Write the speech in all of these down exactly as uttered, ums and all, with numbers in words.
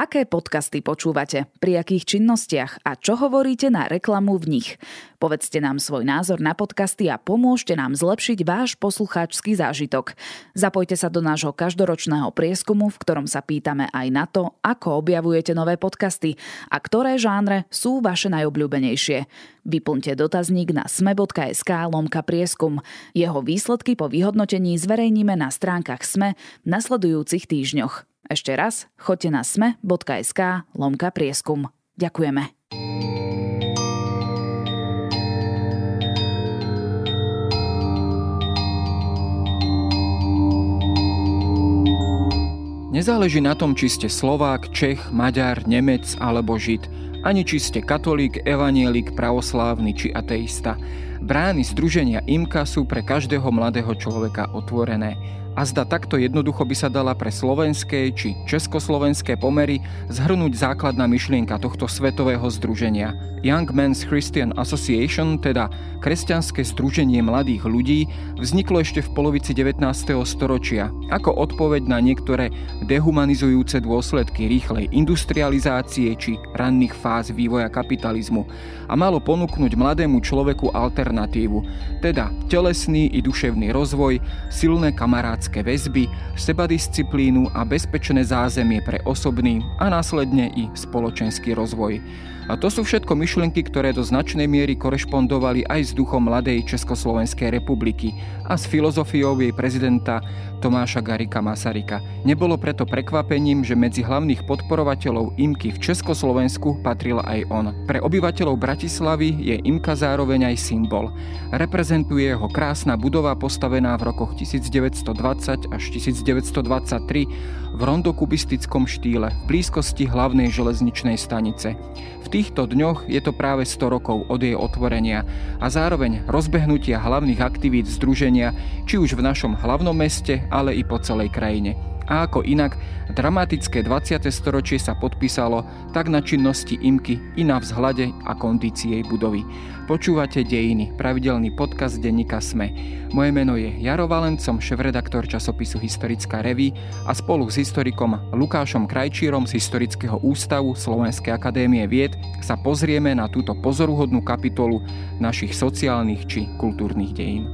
Aké podcasty počúvate, pri akých činnostiach a čo hovoríte na reklamu v nich? Povedzte nám svoj názor na podcasty a pomôžte nám zlepšiť váš poslucháčsky zážitok. Zapojte sa do nášho každoročného prieskumu, v ktorom sa pýtame aj na to, ako objavujete nové podcasty a ktoré žánre sú vaše najobľúbenejšie. Vyplňte dotazník na sme bodka es ká lomka prieskum. Jeho výsledky po vyhodnotení zverejníme na stránkach SME v nasledujúcich týždňoch. Ešte raz, choďte na sme bodka es ká lomka prieskum. Ďakujeme. Nezáleží na tom, či ste Slovák, Čech, Maďar, Nemec alebo Žid, ani či ste katolík, evanjelik, pravoslávny či ateista. Brány združenia IMKA sú pre každého mladého človeka otvorené. A zda takto jednoducho by sa dala pre slovenské či československé pomery zhrnúť základná myšlienka tohto svetového združenia. Young Men's Christian Association, teda kresťanské združenie mladých ľudí, vzniklo ešte v polovici devätnásteho storočia ako odpoveď na niektoré dehumanizujúce dôsledky rýchlej industrializácie či ranných fáz vývoja kapitalizmu a malo ponúknuť mladému človeku alternatívu, teda telesný i duševný rozvoj, silné kamarátske väzby, sebadisciplínu a bezpečné zázemie pre osobný a následne i spoločenský rozvoj. A to sú všetko myšlienky, ktoré do značnej miery korešpondovali aj s duchom mladej Československej republiky a s filozofiou jej prezidenta Tomáša Garrigua Masaryka. Nebolo preto prekvapením, že medzi hlavných podporovateľov IMKY v Československu patril aj on. Pre obyvateľov Bratislavy je IMKA zároveň aj symbol. Reprezentuje ho krásna budova postavená v rokoch devätnásťstodvadsať až devätnásťstodvadsaťtri v rondokubistickom štýle v blízkosti hlavnej železničnej stanice. V týchto dňoch je to práve sto rokov od jej otvorenia a zároveň rozbehnutia hlavných aktivít združenia, či už v našom hlavnom meste, ale i po celej krajine. A ako inak, dramatické dvadsiate storočie sa podpísalo tak na činnosti IMKY i na vzhľade a kondícii jej budovy. Počúvate Dejiny, pravidelný podcast denníka SME. Moje meno je Jaro Valent, som šéf-redaktor časopisu Historická revue a spolu s historikom Lukášom Krajčírom z Historického ústavu Slovenskej akadémie vied sa pozrieme na túto pozoruhodnú kapitolu našich sociálnych či kultúrnych dejín.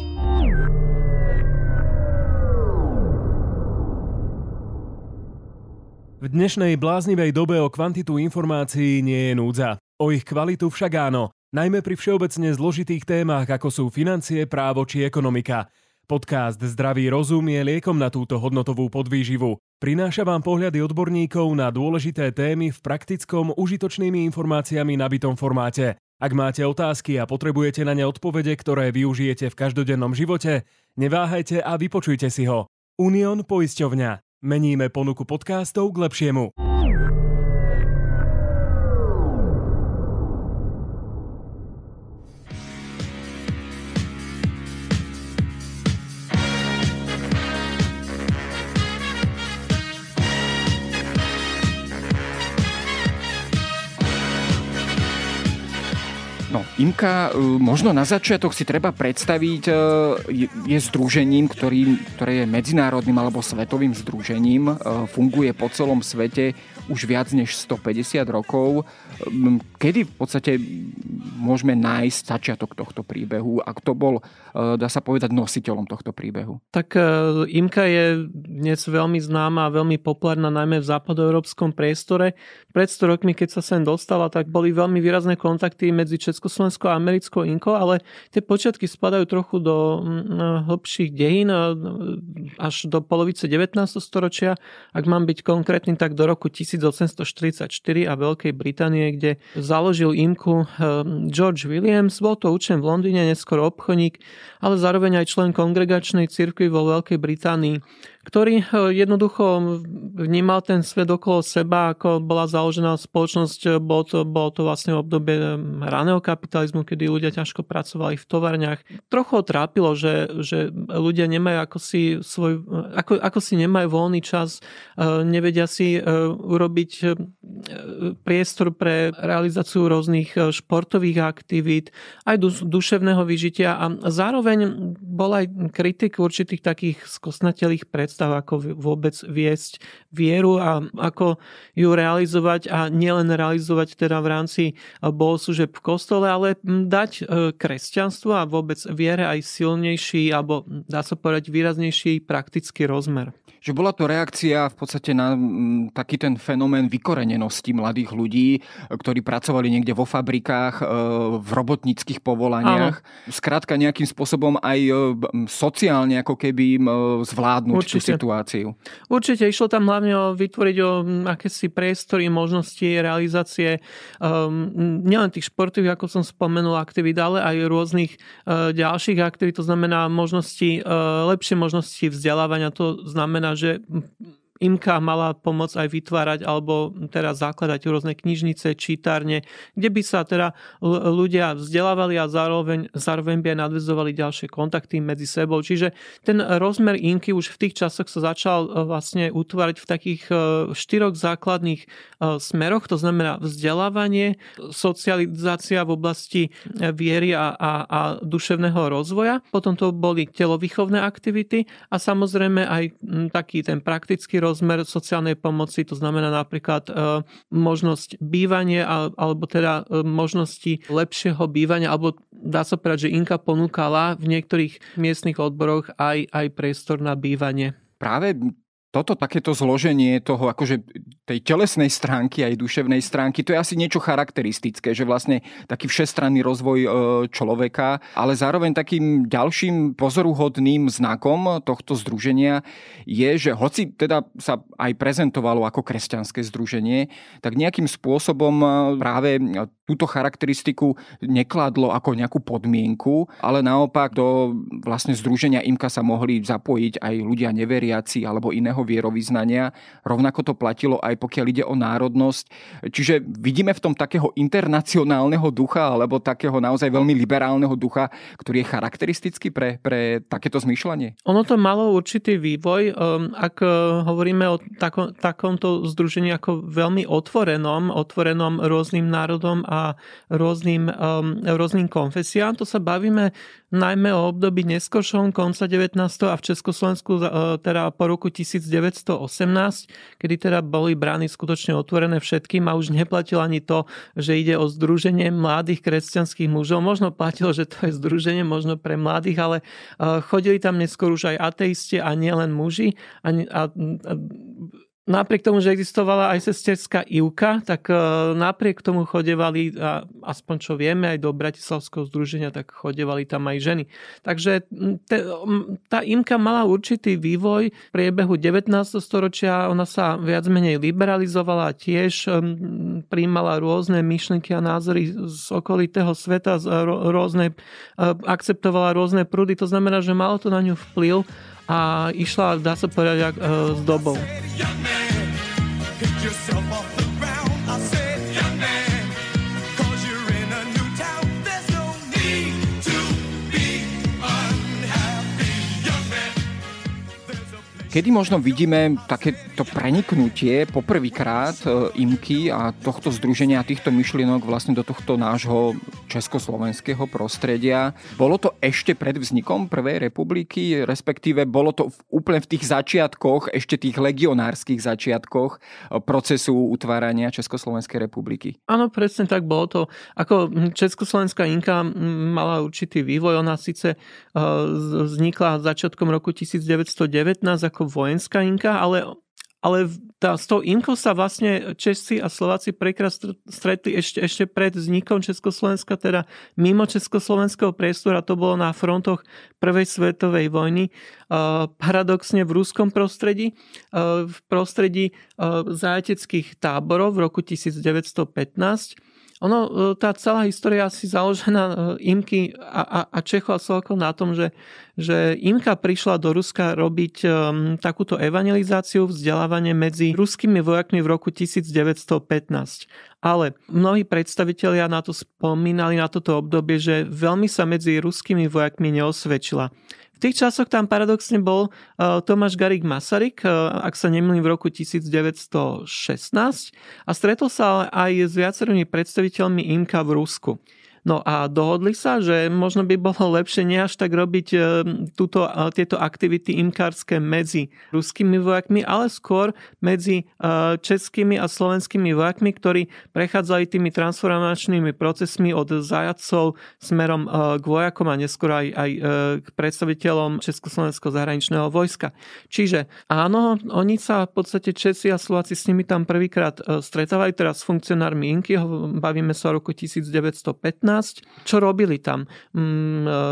V dnešnej bláznivej dobe o kvantitu informácií nie je núdza. O ich kvalitu však áno, najmä pri všeobecne zložitých témach, ako sú financie, právo či ekonomika. Podcast Zdravý rozum je liekom na túto hodnotovú podvýživu. Prináša vám pohľady odborníkov na dôležité témy v praktickom, užitočnými informáciami nabitom formáte. Ak máte otázky a potrebujete na ne odpovede, ktoré využijete v každodennom živote, neváhajte a vypočujte si ho. Union Poisťovňa. Meníme ponuku podcastov k lepšiemu. IMKA, možno na začiatok si treba predstaviť, je združením, ktorý, ktoré je medzinárodným alebo svetovým združením, funguje po celom svete už viac než stopäťdesiat rokov. Kedy v podstate môžeme nájsť začiatok tohto príbehu a kto bol, dá sa povedať, nositeľom tohto príbehu? Tak IMKA je dnes veľmi známa a veľmi populárna najmä v západoeurópskom priestore. Pred sto rokmi, keď sa sem dostala, tak boli veľmi výrazné kontakty medzi Československou a americkou inkou, ale tie počiatky spadajú trochu do hlbších dejín až do polovice devätnásteho storočia. Ak mám byť konkrétny, tak do roku osemnásťstoštyridsaťštyri a Veľkej Británie, kde založil IMKU George Williams. Bol to učen v Londýne, neskôr obchodník, ale zároveň aj člen kongregačnej cirkvi vo Veľkej Británii, ktorý jednoducho vnímal ten svet okolo seba, ako bola založená spoločnosť. Bolo to, bolo to vlastne obdobie raného kapitalizmu, kedy ľudia ťažko pracovali v továrniach. Trochu trápilo, že, že ľudia nemajú ako si, svoj, ako, ako si nemajú voľný čas, nevedia si urobiť priestor pre realizáciu rôznych športových aktivít, aj du- duševného vyžitia a zároveň bol aj kritik určitých takých skosnatelých predstav, ako vôbec viesť vieru a ako ju realizovať a nielen realizovať teda v rámci bohoslúžieb v kostole, ale dať kresťanstvu a vôbec viere aj silnejší alebo dá sa povedať výraznejší praktický rozmer. Že bola to reakcia v podstate na taký ten fenomén vykorenenosti mladých ľudí, ktorí pracovali niekde vo fabrikách, v robotníckych povolaniach. Áno. Skrátka nejakým spôsobom aj sociálne ako keby zvládnuť tú situáciu. Určite. Išlo tam hlavne o vytvoriť o akési priestory, možnosti realizácie um, nielen tých športových, ako som spomenul, aktivít, ale aj rôznych uh, ďalších aktivít. To znamená možnosti, uh, lepšie možnosti vzdelávania. To znamená, že IMKA mala pomôcť aj vytvárať alebo teda zakladať rôzne knižnice, čítárne, kde by sa teda ľudia vzdelávali a zároveň, zároveň by aj nadväzovali ďalšie kontakty medzi sebou. Čiže ten rozmer IMKY už v tých časoch sa začal vlastne utvárať v takých štyroch základných smeroch, to znamená vzdelávanie, socializácia v oblasti viery a, a, a duševného rozvoja, potom to boli telovýchovné aktivity a samozrejme aj taký ten praktický rozmer sociálnej pomoci, to znamená napríklad e, možnosť bývania a, alebo teda e, možnosti lepšieho bývania, alebo dá sa povedať, že INKA ponúkala v niektorých miestnych odboroch aj, aj priestor na bývanie. Práve toto takéto zloženie toho, akože tej telesnej stránky aj duševnej stránky, to je asi niečo charakteristické, že vlastne taký všestranný rozvoj človeka, ale zároveň takým ďalším pozoruhodným znakom tohto združenia je, že hoci teda sa aj prezentovalo ako kresťanské združenie, tak nejakým spôsobom práve túto charakteristiku nekladlo ako nejakú podmienku, ale naopak do vlastne združenia IMKA sa mohli zapojiť aj ľudia neveriaci alebo iného vierovyznania. Rovnako to platilo aj pokiaľ ide o národnosť. Čiže vidíme v tom takého internacionálneho ducha alebo takého naozaj veľmi liberálneho ducha, ktorý je charakteristický pre, pre takéto zmýšľanie. Ono to malo určitý vývoj. Ak hovoríme o takom, takomto združení ako veľmi otvorenom, otvorenom rôznym národom a rôznym, rôznym konfesiám, to sa bavíme najmä o období neskôršom konca devätnásteho a v Československu teda po roku tisíc deväťsto osemnásť, kedy teda boli brány skutočne otvorené všetkým a už neplatilo ani to, že ide o združenie mladých kresťanských mužov. Možno platilo, že to je združenie možno pre mladých, ale chodili tam neskôr už aj ateisti a nielen muži a, a, a napriek tomu, že existovala aj sesterská IVKA, tak napriek tomu chodevali, aspoň čo vieme, aj do Bratislavského združenia, tak chodevali tam aj ženy. Takže tá IMKA mala určitý vývoj v priebehu devätnásteho storočia. Ona sa viac menej liberalizovala a tiež prijímala rôzne myšlienky a názory z okolitého sveta, rôzne, akceptovala rôzne prúdy. To znamená, že malo to na ňu vplyv a išla, dá sa povedať, s dobou. Kedy možno vidíme takéto preniknutie poprvýkrát IMKY a tohto združenia, týchto myšlienok vlastne do tohto nášho československého prostredia? Bolo to ešte pred vznikom Prvej republiky, respektíve bolo to úplne v tých začiatkoch, ešte tých legionárskych začiatkoch procesu utvárania Československej republiky? Áno, presne tak bolo to. Ako Československá INKA mala určitý vývoj, ona síce vznikla začiatkom roku devätnásť devätnásť ako vojenská INKA, ale, ale tá, s tou IMKou sa vlastne Česi a Slováci prekrás stretli ešte, ešte pred vznikom Československa, teda mimo československého priestora, to bolo na frontoch Prvej svetovej vojny, uh, paradoxne v ruskom prostredí, uh, v prostredí uh, zajateckých táborov v roku devätnásť pätnásť. Ono, tá celá história asi založená IMKY a, a, a Čechov a Slovákov na tom, že, že IMKA prišla do Ruska robiť um, takúto evangelizáciu, vzdelávanie medzi ruskými vojakmi v roku devätnásť pätnásť. Ale mnohí predstavitelia na to spomínali, na toto obdobie, že veľmi sa medzi ruskými vojakmi neosvedčila. V tých časoch tam paradoxne bol Tomáš Garrigue Masaryk, ak sa nemýlim v roku devätnásť šestnásť, a stretol sa aj s viacerými predstaviteľmi í em ká v Rusku. No a dohodli sa, že možno by bolo lepšie nie až tak robiť túto, tieto aktivity imkárske medzi ruskými vojakmi, ale skôr medzi českými a slovenskými vojakmi, ktorí prechádzali tými transformačnými procesmi od zajatcov smerom k vojakom a neskôr aj, aj k predstaviteľom Československého zahraničného vojska. Čiže áno, oni sa v podstate Česi a Slováci s nimi tam prvýkrát stretávajú, teraz s funkcionármi í em ká, bavíme sa o roku devätnásť pätnásť. Čo robili tam?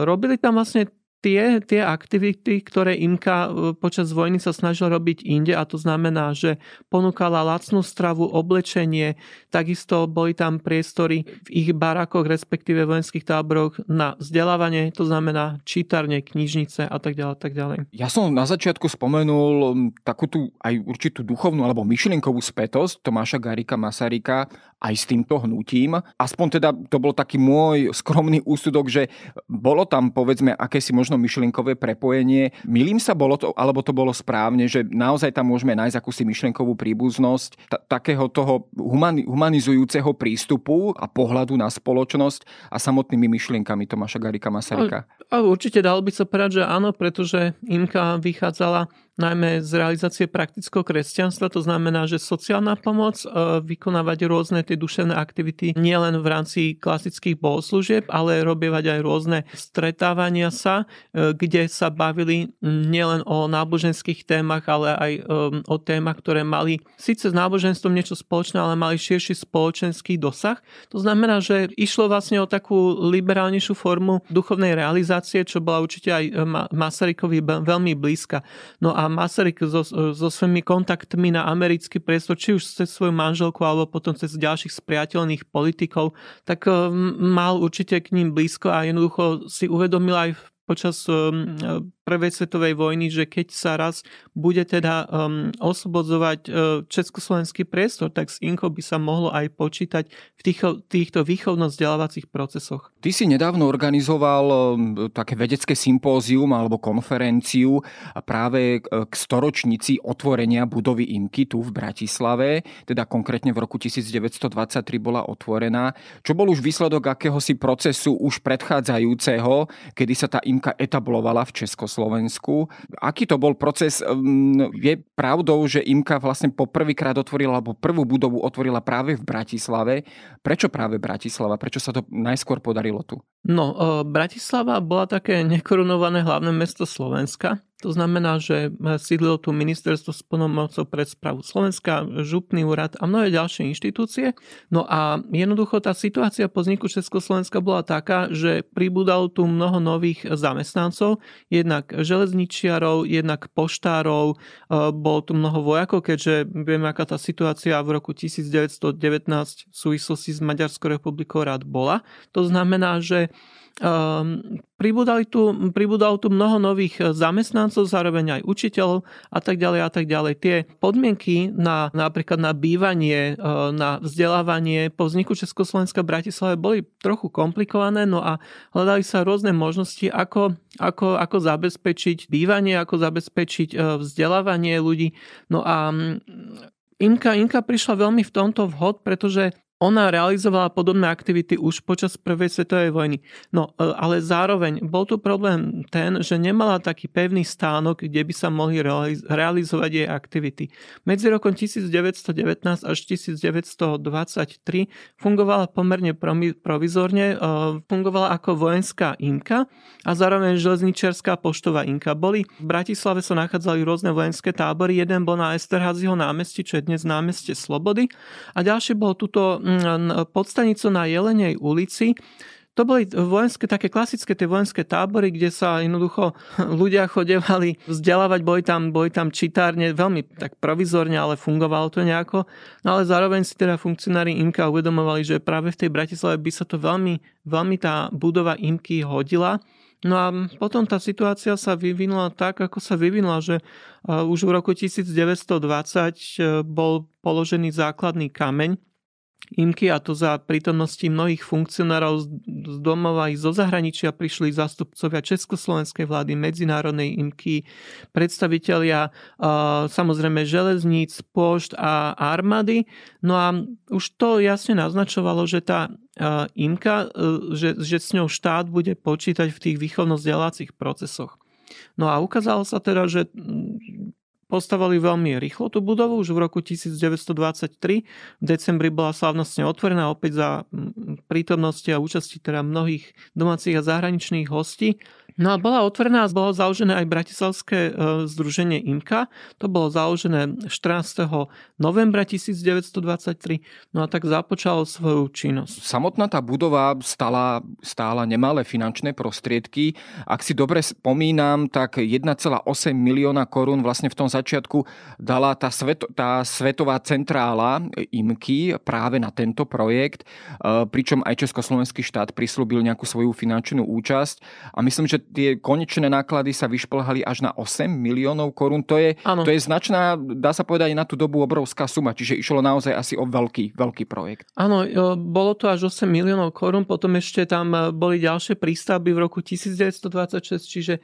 Robili tam vlastne tie, tie aktivity, ktoré í em ká počas vojny sa snažil robiť inde, a to znamená, že ponúkala lacnú stravu, oblečenie, takisto boli tam priestory v ich barakoch, respektíve vojenských táboroch na vzdelávanie, to znamená čítarne, knižnice a tak ďalej, tak ďalej. Ja som na začiatku spomenul takú tú aj určitú duchovnú alebo myšlienkovú spätosť Tomáša Garrigua Masaryka aj s týmto hnutím. Aspoň teda to bol taký môj skromný úsudok, že bolo tam povedzme akési možno myšlienkové prepojenie. Milím sa, bolo to, alebo to bolo správne, že naozaj tam môžeme nájsť akúsi myšlienkovú príbuznosť t- takého toho humani- humanizujúceho prístupu a pohľadu na spoločnosť a samotnými myšlienkami Tomáša Garrigua Masaryka. A, a určite dalo by sa povedať, že áno, pretože í em ká vychádzala najmä z realizácie praktického kresťanstva, to znamená, že sociálna pomoc, vykonávať rôzne tie duševné aktivity nielen v rámci klasických bohoslúžieb, ale robievať aj rôzne stretávania sa, kde sa bavili nielen o náboženských témach, ale aj o témach, ktoré mali síce s náboženstvom niečo spoločné, ale mali širší spoločenský dosah. To znamená, že išlo vlastne o takú liberálnejšiu formu duchovnej realizácie, čo bola určite aj Masarykovi veľmi blízka. No a A Masaryk so, so svojimi kontaktmi na americký priestor, či už cez svoju manželku alebo potom cez ďalších spriateľných politikov, tak mal určite k ním blízko a jednoducho si uvedomil aj počas prvej svetovej vojny, že keď sa raz bude teda oslobodzovať československý priestor, tak s í em ká by sa mohlo aj počítať v týchto výchovno-vzdelávacích procesoch. Ty si nedávno organizoval také vedecké sympózium alebo konferenciu práve k storočnici otvorenia budovy í em ká tu v Bratislave, teda konkrétne v roku devätnásť dvadsaťtri bola otvorená, čo bol už výsledok akéhosi procesu už predchádzajúceho, kedy sa tá í em ká etablovala v Československu. Aký to bol proces? Je pravdou, že í em ká vlastne poprvýkrát otvorila, alebo prvú budovu otvorila práve v Bratislave. Prečo práve Bratislava? Prečo sa to najskôr podarilo tu? No, Bratislava bola také nekorunované hlavné mesto Slovenska. To znamená, že sídlilo tu ministerstvo s pomocou pre správu Slovenska, župný úrad a mnohé ďalšie inštitúcie. No a jednoducho tá situácia po vzniku Československa bola taká, že pribúdalo tu mnoho nových zamestnancov, jednak železničiarov, jednak poštárov, bolo tu mnoho vojakov, keďže vieme, aká tá situácia v roku devätnásť devätnásť v súvislosti s Maďarskou republikou rád bola. To znamená, že Um, pribudali tu, pribudalo tu mnoho nových zamestnancov, zároveň aj učiteľov a tak ďalej a tak ďalej. Tie podmienky na, napríklad na bývanie, na vzdelávanie po vzniku Československa v Bratislave boli trochu komplikované, no a hľadali sa rôzne možnosti, ako, ako, ako zabezpečiť bývanie, ako zabezpečiť vzdelávanie ľudí. No a í em ká, í em ká prišla veľmi v tomto vhod, pretože ona realizovala podobné aktivity už počas prvej svetovej vojny. No, ale zároveň bol tu problém ten, že nemala taký pevný stánok, kde by sa mohli realizovať jej aktivity. Medzi rokom devätnásť devätnásť až devätnásť dvadsaťtri fungovala pomerne provizorne, fungovala ako vojenská í em ká a zároveň železničiarská poštová í em ká. Boli v Bratislave sa nachádzali rôzne vojenské tábory. Jeden bol na Esterházyho námestí, čo je dnes námestie Slobody, a ďalšie bolo tuto podstanicu na Jelenej ulici. To boli vojenské, také klasické tie vojenské tábory, kde sa jednoducho ľudia chodevali vzdelávať, boli tam, boli tam čitárne, veľmi tak provizorne, ale fungovalo to nejako. No ale zároveň si teda funkcionári í em ká uvedomovali, že práve v tej Bratislave by sa to veľmi, veľmi tá budova í em ká hodila. No a potom tá situácia sa vyvinula tak, ako sa vyvinula, že už v roku devätnásť dvadsať bol položený základný kameň imky, a to za prítomnosti mnohých funkcionárov z domova i zo zahraničia prišli zástupcovia československej vlády, medzinárodnej imky, predstavitelia samozrejme železníc, pošt a armády. No a už to jasne naznačovalo, že tá imka, že, že s ňou štát bude počítať v tých výchovno-vzdelávacích procesoch. No a ukázalo sa teda, že postavili veľmi rýchlo tú budovu. Už v roku devätnásť dvadsaťtri v decembri bola slávnostne otvorená opäť za prítomnosti a účasti teda mnohých domácich a zahraničných hostí. No a bola otvorená, bolo založené aj bratislavské združenie IMKA. To bolo založené štrnásteho novembra devätnásť dvadsaťtri. No a tak započalo svoju činnosť. Samotná tá budova stála, stála nemalé finančné prostriedky. Ak si dobre spomínam, tak jeden celá osem milióna korún vlastne v tom začiatku dala tá, sveto, tá svetová centrála IMKY práve na tento projekt. Pričom aj Československý štát prisľúbil nejakú svoju finančnú účasť. A myslím, že tie konečné náklady sa vyšplhali až na osem miliónov korún. To je, to je značná, dá sa povedať, na tú dobu obrovská suma. Čiže išlo naozaj asi o veľký, veľký projekt. Áno, bolo to až osem miliónov korún. Potom ešte tam boli ďalšie prístavby v roku devätnásť dvadsaťšesť, čiže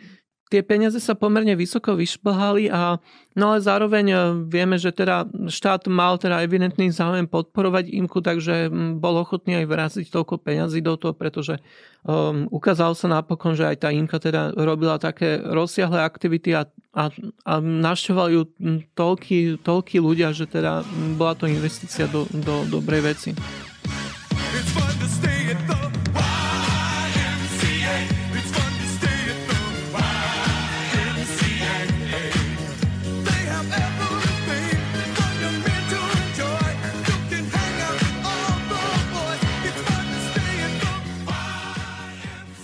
tie peniaze sa pomerne vysoko vyšplhali, a no ale zároveň vieme, že teda štát mal teda evidentný záujem podporovať imku, takže bol ochotný aj vrátiť toľko peňazí do toho, pretože um, ukázalo sa napokon, že aj tá imka teda robila také rozsiahle aktivity a, a, a navštevovali ju toľkí, toľkí ľudia, že teda bola to investícia do, do dobrej veci.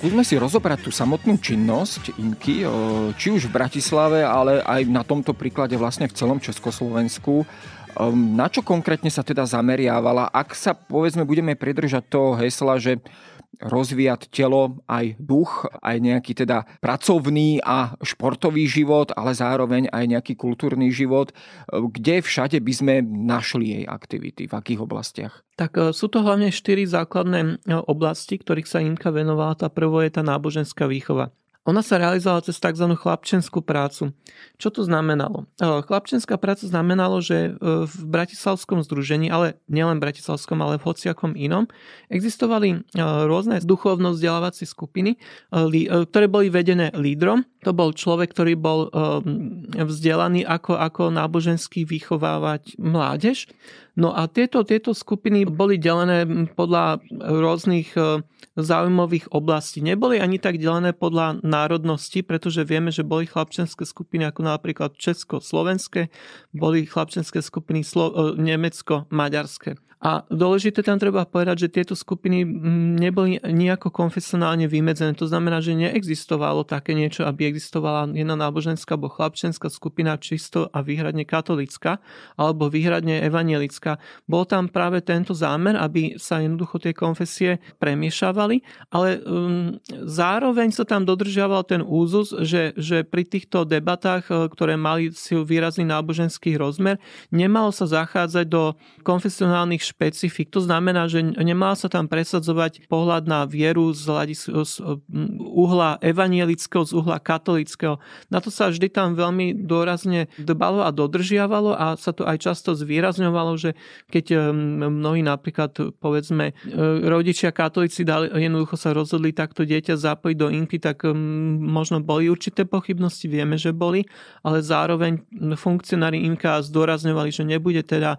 Budeme si rozobrať tú samotnú činnosť IMKY, či už v Bratislave, ale aj na tomto príklade vlastne v celom Československu. Na čo konkrétne sa teda zameriavala? Ak sa, povedzme, budeme pridržať toho hesla, že rozvíjať telo aj duch, aj nejaký teda pracovný a športový život, ale zároveň aj nejaký kultúrny život, kde všade by sme našli jej aktivity, v akých oblastiach? Tak sú to hlavne štyri základné oblasti, ktorých sa IMKA venovala. Tá prvá je tá náboženská výchova. Ona sa realizovala cez tzv. Chlapčenskú prácu. Čo to znamenalo? Chlapčenská práca znamenalo, že v bratislavskom združení, ale nielen v bratislavskom, ale v hociakom inom, existovali rôzne duchovno vzdelávacie skupiny, ktoré boli vedené lídrom. To bol človek, ktorý bol vzdelaný ako, ako náboženský vychovávať mládež. No a tieto, tieto skupiny boli delené podľa rôznych záujmových oblastí. Neboli ani tak delené podľa národnosti, pretože vieme, že boli chlapčenské skupiny ako napríklad československé, boli chlapčenské skupiny slo- nemecko-maďarské. A dôležité tam treba povedať, že tieto skupiny neboli nejako konfesionálne vymedzené. To znamená, že neexistovalo také niečo, aby existovala jedna náboženská alebo chlapčenská skupina čisto a výhradne katolícka alebo výhradne evanjelická. Bol tam práve tento zámer, aby sa jednoducho tie konfesie premiešavali, ale um, zároveň sa tam dodržiaval ten úzus, že, že pri týchto debatách, ktoré mali si výrazný náboženský rozmer, nemalo sa zachádzať do konfesionálnych špecifik. To znamená, že nemá sa tam presadzovať pohľad na vieru z, hľadis- z uhla evanielického, z uhla katolického. Na to sa vždy tam veľmi dôrazne dbalo a dodržiavalo, a sa to aj často zvýrazňovalo, že keď mnohí napríklad, povedzme, rodičia katolíci dali, jednoducho sa rozhodli takto dieťa zapojiť do inky, tak možno boli určité pochybnosti, vieme, že boli, ale zároveň funkcionári inka zdôrazňovali, že nebude teda,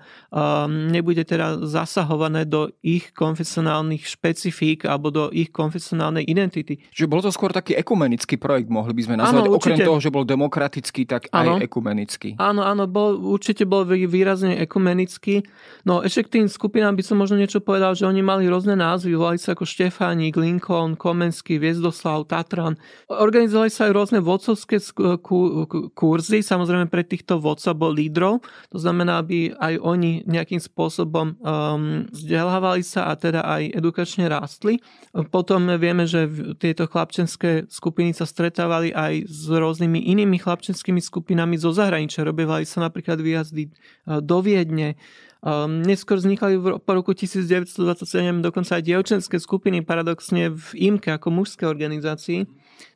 nebude teda zasahované do ich konfesionálnych špecifík alebo do ich konfesionálnej identity. Čiže bol to skôr taký ekumenický projekt, mohli by sme nazvať, áno, okrem toho, že bol demokratický, tak áno, aj ekumenický. Áno, áno, bol, určite bol výrazne ekumenický. No ešte k tým skupinám by som možno niečo povedal, že oni mali rôzne názvy, volali sa ako Štefánik, Lincoln, Komenský, Hviezdoslav, Tatran. Organizovali sa aj rôzne vodcovské kurzy, samozrejme pre týchto vodcov bol lídrov, to znamená, aby aj oni nejakým spôsobom vzdelávali sa a teda aj edukačne rástli. Potom vieme, že tieto chlapčenské skupiny sa stretávali aj s rôznymi inými chlapčenskými skupinami zo zahraničia. Robívali sa napríklad výjazdy do Viedne, Um, neskôr vznikali v, po roku devätnásť dvadsaťsedem dokonca aj dievčenské skupiny, paradoxne v IMKE ako mužské organizácii.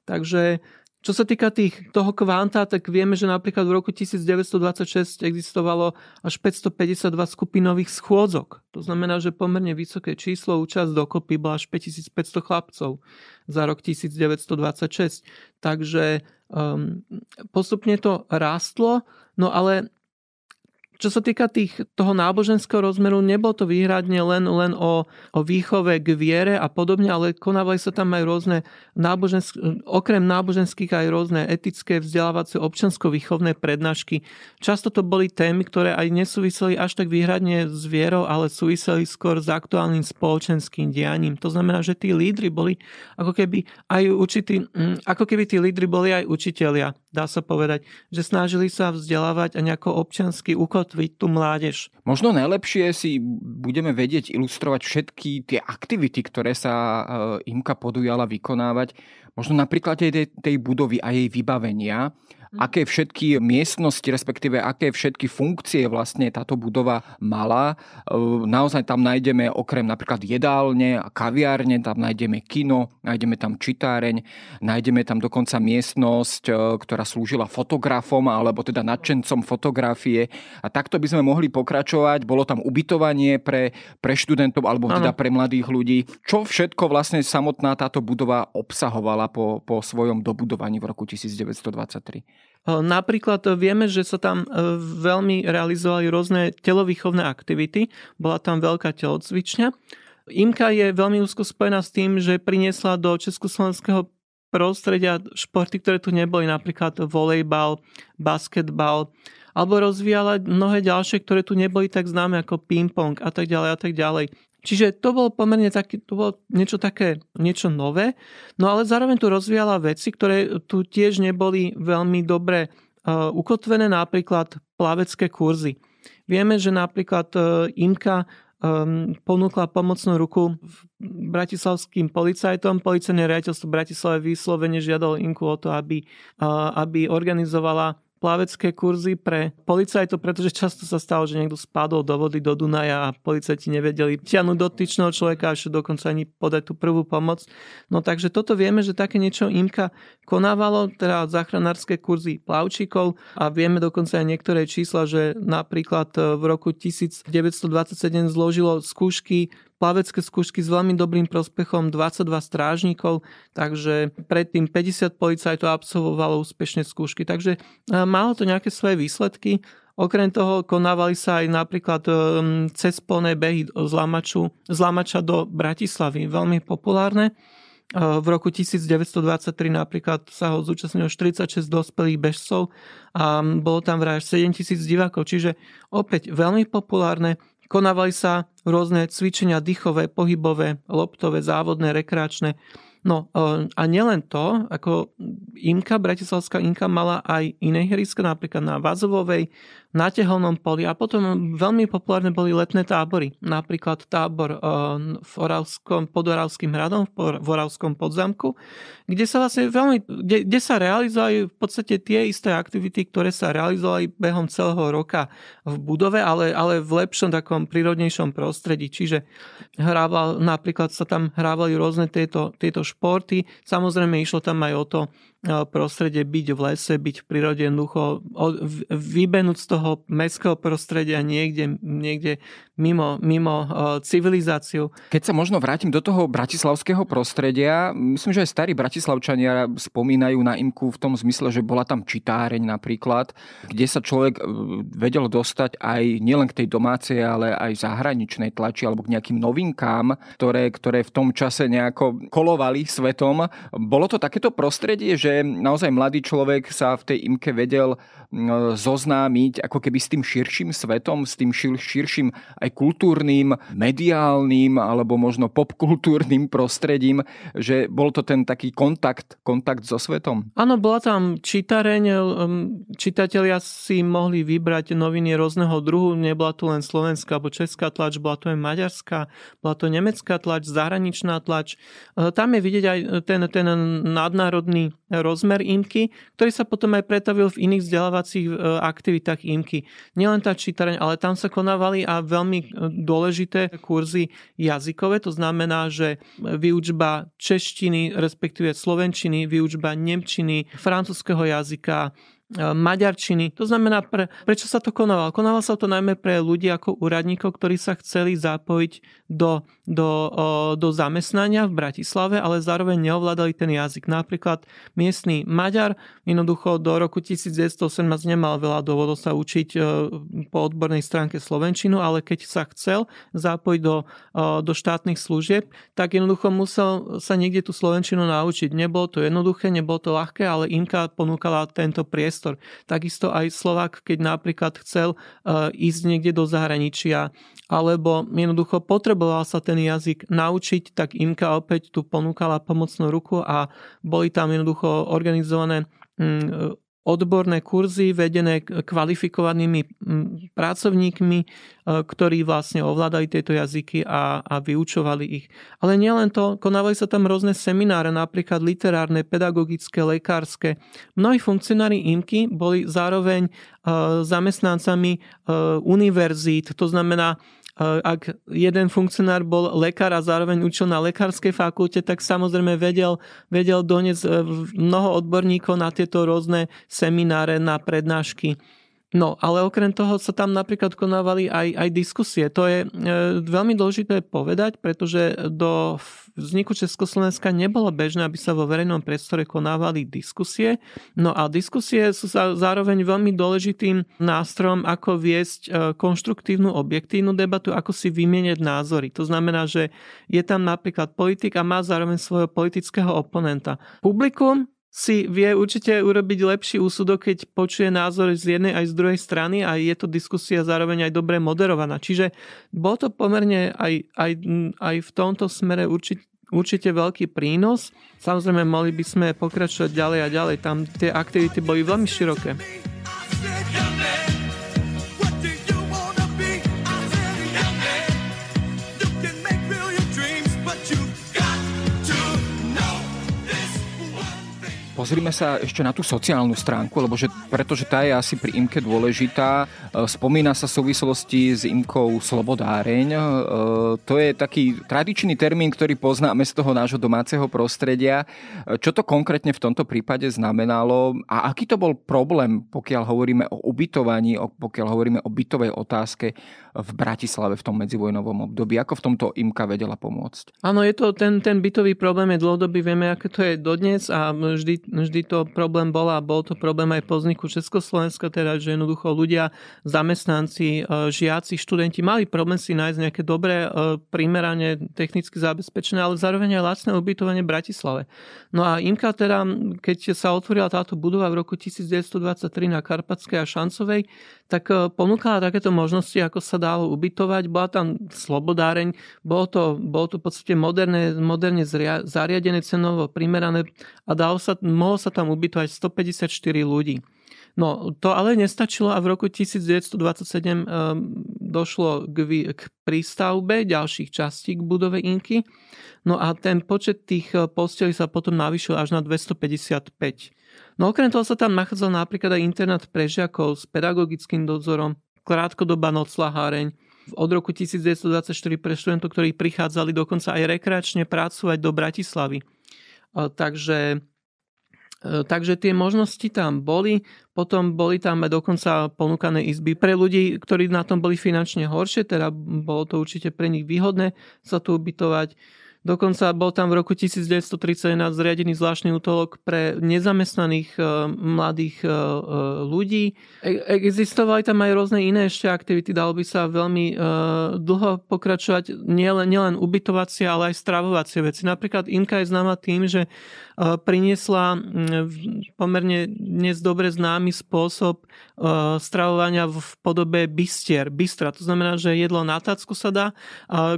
Takže čo sa týka tých, toho kvanta, tak vieme, že napríklad v roku devätnásť dvadsaťšesť existovalo až päťstopäťdesiatdva skupinových schôdzok. To znamená, že pomerne vysoké číslo, účasť dokopy bola až päťtisícpäťsto chlapcov za rok devätnásť dvadsaťšesť. Takže um, postupne to rástlo, no ale čo sa týka tých, toho náboženského rozmeru, nebolo to výhradne len, len o, o výchove k viere a podobne, ale konávali sa tam aj rôzne náboženské, okrem náboženských aj rôzne etické, vzdelávacie, občiansko-výchovné prednášky. Často to boli témy, ktoré aj nesúviseli až tak výhradne s vierou, ale súviseli skôr s aktuálnym spoločenským dianím. To znamená, že tí lídri boli ako keby aj určití, ako keby tí lídri boli aj učitelia, dá sa povedať, že snažili sa vzdelávať a nejako občiansky ukotviť tú mládež. Možno najlepšie si budeme vedieť ilustrovať všetky tie aktivity, ktoré sa IMKA podujala vykonávať. Možno napríklad aj tej budovy a jej vybavenia. Aké všetky miestnosti, respektíve aké všetky funkcie vlastne táto budova mala. Naozaj tam nájdeme okrem napríklad jedálne a kaviárne, tam nájdeme kino, nájdeme tam čitáreň, nájdeme tam dokonca miestnosť, ktorá slúžila fotografom alebo teda nadšencom fotografie. A takto by sme mohli pokračovať. Bolo tam ubytovanie pre, pre študentov alebo teda pre mladých ľudí. Čo všetko vlastne samotná táto budova obsahovala po, po svojom dobudovaní v roku devätnásť dvadsaťtri? Napríklad vieme, že sa tam veľmi realizovali rôzne telovýchovné aktivity. Bola tam veľká telocvičňa. IMKA je veľmi úzko spojená s tým, že priniesla do československého prostredia športy, ktoré tu neboli, napríklad volejbal, basketbal, alebo rozvíjala mnohé ďalšie, ktoré tu neboli tak známe ako ping-pong a tak ďalej a tak ďalej. Čiže to bolo pomerne také, to bolo niečo také, niečo nové, no ale zároveň tu rozvíjala veci, ktoré tu tiež neboli veľmi dobre uh, ukotvené, napríklad plavecké kurzy. Vieme, že napríklad uh, IMKA um, ponúkla pomocnú ruku bratislavským policajtom. Policajné riaditeľstvo Bratislave vyslovene žiadalo IMKU o to, aby, uh, aby organizovala plavecké kurzy pre policajtov, pretože často sa stalo, že niekto spadol do vody, do Dunaja a policajti nevedeli ťahnuť dotyčného človeka a ešte dokonca ani podať tú prvú pomoc. No takže toto vieme, že také niečo IMKA konávalo, teda záchranárske kurzy plavčíkov a vieme dokonca aj niektoré čísla, že napríklad v roku devätnásť dvadsaťsedem zložilo skúšky, plavecké skúšky s veľmi dobrým prospechom dvadsaťdva strážnikov, takže predtým päťdesiat policajtov absolvovalo úspešne skúšky. Takže malo to nejaké svoje výsledky. Okrem toho konávali sa aj napríklad cez plné behy z Lamaču, z Lamača do Bratislavy. Veľmi populárne. V roku devätnásť dvadsaťtri napríklad sa ho zúčastnilo štyridsaťšesť dospelých bežcov a bolo tam vraj sedemtisíc divákov, čiže opäť veľmi populárne. Konávali sa rôzne cvičenia dýchové, pohybové, loptové, závodné, rekreačné. No a nielen to, ako IMKA, bratislavská IMKA mala aj iné ihriska, napríklad na Vazovovej, na Teholnom poli a potom veľmi populárne boli letné tábory. Napríklad tábor v Oravskom, pod Oravským hradom, v Oravskom podzamku, kde sa vlastne veľmi, kde, kde sa realizovali v podstate tie isté aktivity, ktoré sa realizovali behom celého roka v budove, ale, ale v lepšom takom prírodnejšom prostredí. Čiže hrával, napríklad sa tam hrávali rôzne tieto, tieto športy. Samozrejme išlo tam aj o to prostredie byť v lese, byť v prírode, jednoducho vybenúť z toho mestského prostredia niekde, niekde mimo, mimo civilizáciu. Keď sa možno vrátim do toho bratislavského prostredia, myslím, že aj starí bratislavčania spomínajú na IMKU v tom zmysle, že bola tam čitáreň napríklad, kde sa človek vedel dostať aj nielen k tej domácej, ale aj zahraničnej tlači alebo k nejakým novinkám, ktoré, ktoré v tom čase nejako kolovali svetom. Bolo to takéto prostredie, že naozaj mladý človek sa v tej IMKE vedel zoznámiť ako keby s tým širším svetom, s tým šir, širším aj kultúrnym, mediálnym alebo možno popkultúrnym prostredím, že bol to ten taký kontakt, kontakt so svetom. Áno, bola tam čítareň, čitatelia si mohli vybrať noviny rôzneho druhu, nebola tu len slovenská alebo česká tlač, bola tu aj maďarská, bola tu nemecká tlač, zahraničná tlač. Tam je vidieť aj ten, ten nadnárodný rozmer í em ky, ktorý sa potom aj pretavil v iných vzdelávacích aktivitách í em ky. Nielen tá čítareň, ale tam sa konávali a veľmi dôležité kurzy jazykové, to znamená, že výučba češtiny, respektíve slovenčiny, výučba nemčiny, francúzskeho jazyka, maďarčiny. To znamená, pre, prečo sa to konávalo? Konávalo sa to najmä pre ľudí ako úradníkov, ktorí sa chceli zapojiť do, do, do zamestnania v Bratislave, ale zároveň neovládali ten jazyk. Napríklad miestny Maďar jednoducho do roku devätnásťstoosemnásť nemal veľa dôvodov sa učiť po odbornej stránke slovenčinu, ale keď sa chcel zapojiť do, do štátnych služieb, tak jednoducho musel sa niekde tú slovenčinu naučiť. Nebolo to jednoduché, nebolo to ľahké, ale í em ká ponúkala tento priestor. Takisto aj Slovák, keď napríklad chcel ísť niekde do zahraničia, alebo jednoducho potreboval sa ten jazyk naučiť, tak í em ká opäť tu ponúkala pomocnú ruku a boli tam jednoducho organizované odborné kurzy vedené kvalifikovanými pracovníkmi, ktorí vlastne ovládali tieto jazyky a, a vyučovali ich. Ale nielen to, konávali sa tam rôzne semináre, napríklad literárne, pedagogické, lekárske. Mnohí funkcionári í em ky boli zároveň zamestnancami univerzít, to znamená, ak jeden funkcionár bol lekár a zároveň učil na lekárskej fakulte, tak samozrejme vedel, vedel doniesť mnoho odborníkov na tieto rôzne semináre, na prednášky. No, ale okrem toho sa tam napríklad konávali aj, aj diskusie. To je e, veľmi dôležité povedať, pretože do vzniku Československa nebolo bežné, aby sa vo verejnom priestore konávali diskusie. No a diskusie sú zároveň veľmi dôležitým nástrojom, ako viesť konštruktívnu, objektívnu debatu, ako si vymieňať názory. To znamená, že je tam napríklad politik a má zároveň svojho politického oponenta. Publikum si vie určite urobiť lepší úsudok, keď počuje názor z jednej aj z druhej strany a je to diskusia zároveň aj dobre moderovaná. Čiže bol to pomerne aj, aj, aj v tomto smere určite, určite veľký prínos. Samozrejme, mohli by sme pokračovať ďalej a ďalej. Tam tie aktivity boli veľmi široké. Pozrime sa ešte na tú sociálnu stránku, lebo že, pretože tá je asi pri í em ke dôležitá. Spomína sa v súvislosti s í em kou slobodáreň. To je taký tradičný termín, ktorý poznáme z toho nášho domáceho prostredia. Čo to konkrétne v tomto prípade znamenalo a aký to bol problém, pokiaľ hovoríme o ubytovaní, pokiaľ hovoríme o bytovej otázke v Bratislave v tom medzivojnovom období? Ako v tomto í em ká vedela pomôcť? Áno, je to ten, ten bytový problém je dlhodobý, vieme, aké to je dodnes a vždy Vždy to problém bol a bol to problém aj po vzniku Československa, teda, že jednoducho ľudia, zamestnanci, žiaci, študenti mali problém si nájsť nejaké dobré, primerane, technicky zabezpečené, ale zároveň aj lacné ubytovanie v Bratislave. No a í em ká teda, keď sa otvorila táto budova v roku devätnásťstodvadsaťtri na Karpatskej a Šancovej, tak ponúkala takéto možnosti, ako sa dalo ubytovať. Bola tam slobodáreň, bolo to, bolo to v podstate moderné, moderne zariadené, cenovo primerané a dalo sa mohlo sa tam ubytovať stopäťdesiatštyri ľudí. No, to ale nestačilo a v roku devätnásťstodvadsaťsedem došlo k, k prístavbe ďalších častí k budove í em ky. No a ten počet tých postelí sa potom navýšil až na dvestopäťdesiatpäť. No okrem toho sa tam nachádzal napríklad aj internát pre žiakov s pedagogickým dozorom, krátkodobá noclaháreň, od roku devätnásťstodvadsaťštyri pre študentov, ktorí prichádzali dokonca aj rekreačne pracovať do Bratislavy. Takže... Takže tie možnosti tam boli, potom boli tam dokonca ponúkané izby pre ľudí, ktorí na tom boli finančne horšie, teda bolo to určite pre nich výhodné sa tu ubytovať. Dokonca bol tam v roku devätnásťstotridsaťjeden zriadený zvláštny útulok pre nezamestnaných mladých ľudí. Existovali tam aj rôzne iné ešte aktivity, dalo by sa veľmi dlho pokračovať, nielen, nielen ubytovacie, ale aj stravovacie veci. Napríklad í em ká je známa tým, že priniesla pomerne dnes dobre známy spôsob stravovania v podobe bistier, bistra. To znamená, že jedlo na tácku sa dá,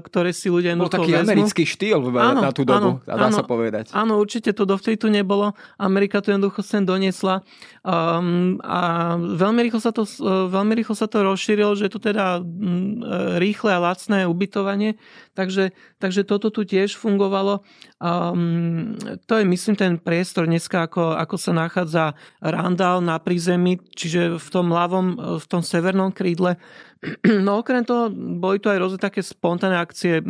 ktoré si ľudia jednoducho vezmú. Bol taký americký štýl. štýl áno, na tú dobu, áno, a dá áno, sa povedať. Áno, určite to dovtedy tu nebolo. Amerika to jednoducho sem doniesla. Um, a veľmi rýchlo, sa to, veľmi rýchlo sa to rozšírilo, že je tu teda rýchle a lacné ubytovanie. Takže, takže toto tu tiež fungovalo. Um, to je, myslím, ten priestor dneska, ako, ako sa nachádza Randall na prízemí, čiže v tom ľavom, v tom severnom krídle. No okrem toho boli tu aj rôzne také spontánne akcie,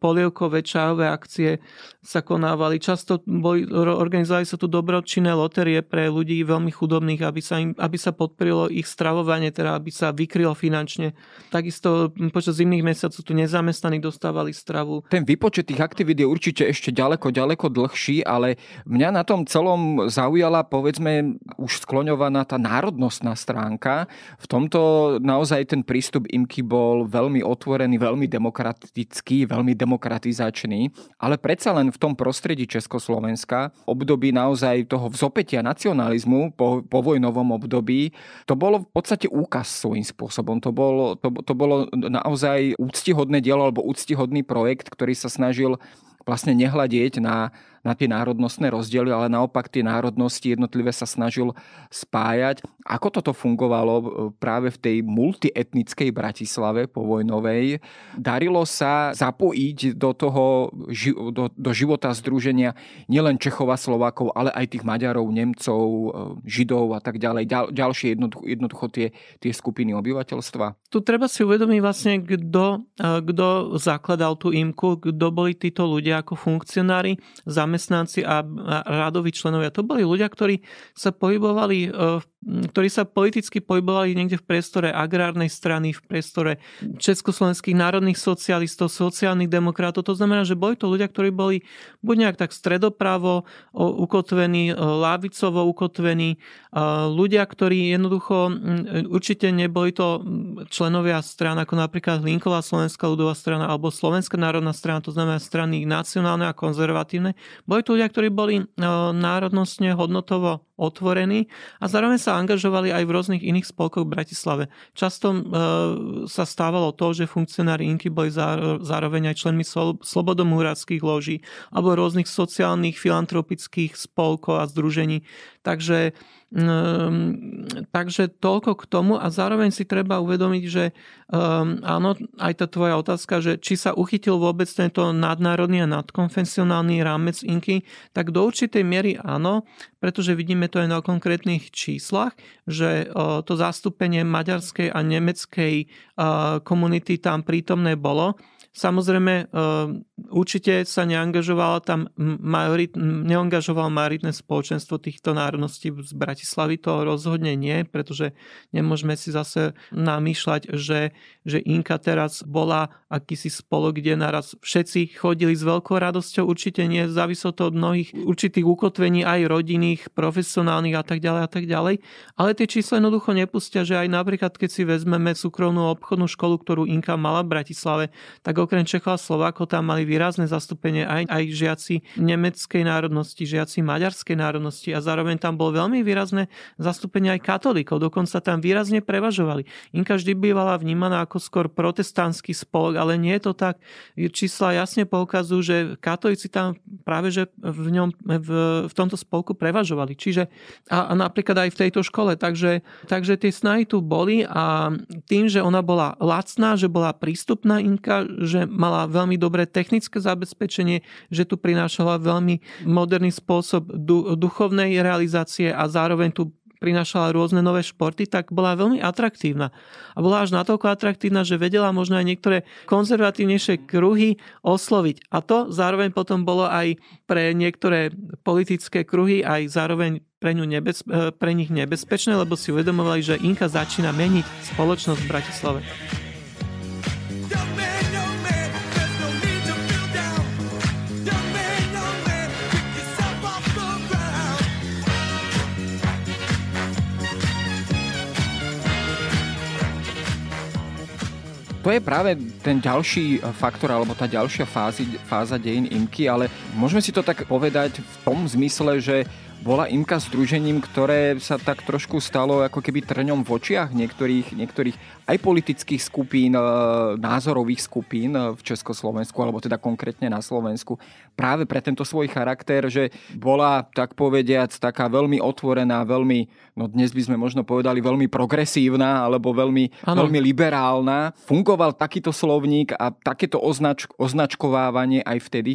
polievkové, čajové akcie sa konávali. Často boli, organizovali sa tu dobročinné lotérie pre ľudí veľmi chudobných, aby sa, im, aby sa podporilo ich stravovanie, teda aby sa vykrylo finančne. Takisto počas zimných mesiacov tu nezamestnaní dostávali stravu. Ten výpočet tých aktivít je určite ešte ďaleko, ďaleko dlhší, ale mňa na tom celom zaujala, povedzme, už skloňovaná tá národnostná stránka. V tomto naozaj ten príklad prístup IMKY bol veľmi otvorený, veľmi demokratický, veľmi demokratizačný, ale predsa len v tom prostredí Československa, období naozaj toho vzopätia nacionalizmu po, po vojnovom období, to bolo v podstate úkaz svojím spôsobom. To bolo, to, to bolo naozaj úctihodné dielo alebo úctihodný projekt, ktorý sa snažil vlastne nehľadieť na, na tie národnostné rozdiely, ale naopak tie národnosti jednotlivé sa snažil spájať. Ako toto fungovalo práve v tej multietnickej Bratislave povojnovej? Darilo sa zapojiť do toho, do, do života združenia nielen Čechov a Slovákov, ale aj tých Maďarov, Nemcov, Židov a tak ďalej. Ďal, ďalšie jednoducho, jednoducho tie, tie skupiny obyvateľstva. Tu treba si uvedomiť vlastne, kto, kto zakladal tú IMKU, kto boli títo ľudia ako funkcionári, zamestnanci a radoví členovia. To boli ľudia, ktorí sa pohybovali, ktorí sa politicky pohybovali niekde v priestore agrárnej strany, v priestore československých národných socialistov, sociálnych demokratov. To znamená, že boli to ľudia, ktorí boli buď nejak tak stredopravo ukotvení, lavicovo ukotvení, ľudia, ktorí jednoducho určite neboli to členovia strán, ako napríklad Hlinková slovenská ľudová strana alebo Slovenská národná strana, to znamená strany nacionálne a konzervatívne. Boli to ľudia, ktorí boli národnostne hodnotovo otvorení a zároveň sa angažovali aj v rôznych iných spolkoch v Bratislave. Často e, sa stávalo to, že funkcionári IMKY boli zároveň aj členmi slobodomúrarských loží alebo rôznych sociálnych, filantropických spolkov a združení. Takže, e, takže toľko k tomu a zároveň si treba uvedomiť, že e, áno, aj tá tvoja otázka, že či sa uchytil vôbec tento nadnárodný a nadkonfesionálny rámec IMKY, tak do určitej miery áno, pretože vidíme to aj na konkrétnych číslach, že to zastúpenie maďarskej a nemeckej komunity tam prítomné bolo. Samozrejme, určite sa neangažovalo tam majorit, neangažovalo majoritné spoločenstvo týchto národností z Bratislavy, to rozhodne nie, pretože nemôžeme si zase namýšľať, že, že IMKA teraz bola akýsi spolok, kde naraz všetci chodili s veľkou radosťou, určite nie, závislo to od mnohých určitých ukotvení aj rodinných, profesionálnych a tak ďalej a tak ďalej, ale tie čísla jednoducho nepustia, že aj napríklad, keď si vezmeme súkromnú obchodnú školu, ktorú IMKA mala v Bratislave, tak okrem Čechov a Slovákov tam mali výrazné zastúpenie aj, aj žiaci nemeckej národnosti, žiaci maďarskej národnosti a zároveň tam bolo veľmi výrazné zastúpenie aj katolíkov. Dokonca tam výrazne prevažovali. IMKA vždy bývala vnímaná ako skôr protestantský spolok, ale nie je to tak. Čísla jasne poukazujú, že katolíci tam práve že v, ňom, v, v tomto spolku prevažovali. Čiže a, a napríklad aj v tejto škole. Takže, takže tie snahy tu boli a tým, že ona bola lacná, že bola prístupná IMKA, že mala veľmi dobré technické zabezpečenie, že tu prinášala veľmi moderný spôsob duchovnej realizácie a zároveň tu prinášala rôzne nové športy, tak bola veľmi atraktívna. A bola až natoľko atraktívna, že vedela možno aj niektoré konzervatívnejšie kruhy osloviť. A to zároveň potom bolo aj pre niektoré politické kruhy, aj zároveň pre, ňu nebez, pre nich nebezpečné, lebo si uvedomovali, že IMKA začína meniť spoločnosť v Bratislave. To je práve ten ďalší faktor alebo tá ďalšia fázi, fáza dejín IMKY, ale môžeme si to tak povedať v tom zmysle, že bola Imka združením, ktoré sa tak trošku stalo ako keby trňom v očiach niektorých, niektorých aj politických skupín, názorových skupín v Československu, alebo teda konkrétne na Slovensku, práve pre tento svoj charakter, že bola, tak povediac, taká veľmi otvorená, veľmi, no dnes by sme možno povedali, veľmi progresívna, alebo veľmi, veľmi liberálna. Fungoval takýto slovník a takéto označk- označkovávanie aj vtedy,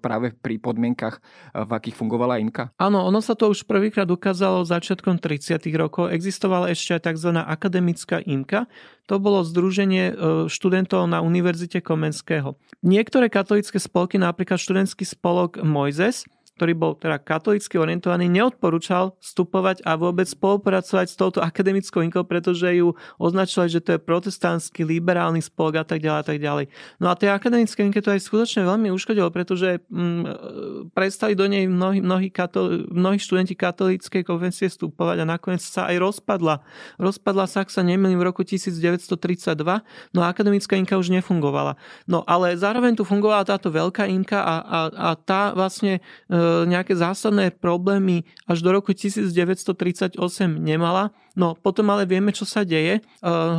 práve pri podmienkach, v akých fungovala Imka? Áno, ono sa to už prvýkrát ukázalo začiatkom tridsiatych rokov. Existovala ešte aj tzv. Akademická Imka. To bolo združenie študentov na Univerzite Komenského. Niektoré katolícke spolky, napríklad študentský spolok Mojzes, ktorý bol teda katolícky orientovaný, neodporúčal vstupovať a vôbec spolupracovať s touto akademickou inkou, pretože ju označovali, že to je protestantský, liberálny spolok a tak ďalej a tak ďalej. No a tej akademické inke to aj skutočne veľmi uškodilo, pretože mm, prestali do nej mnohí, mnohí, katol, mnohí študenti katolíckej konvencie vstupovať a nakoniec sa aj rozpadla. Rozpadla sa, ak sa nemýlim, v roku devätnásť tridsaťdva, no a akademická inka už nefungovala. No ale zároveň tu fungovala táto veľká inka a, a, a tá vlastne e, nejaké zásadné problémy až do roku devätnásť tridsaťosem nemala. No potom ale vieme, čo sa deje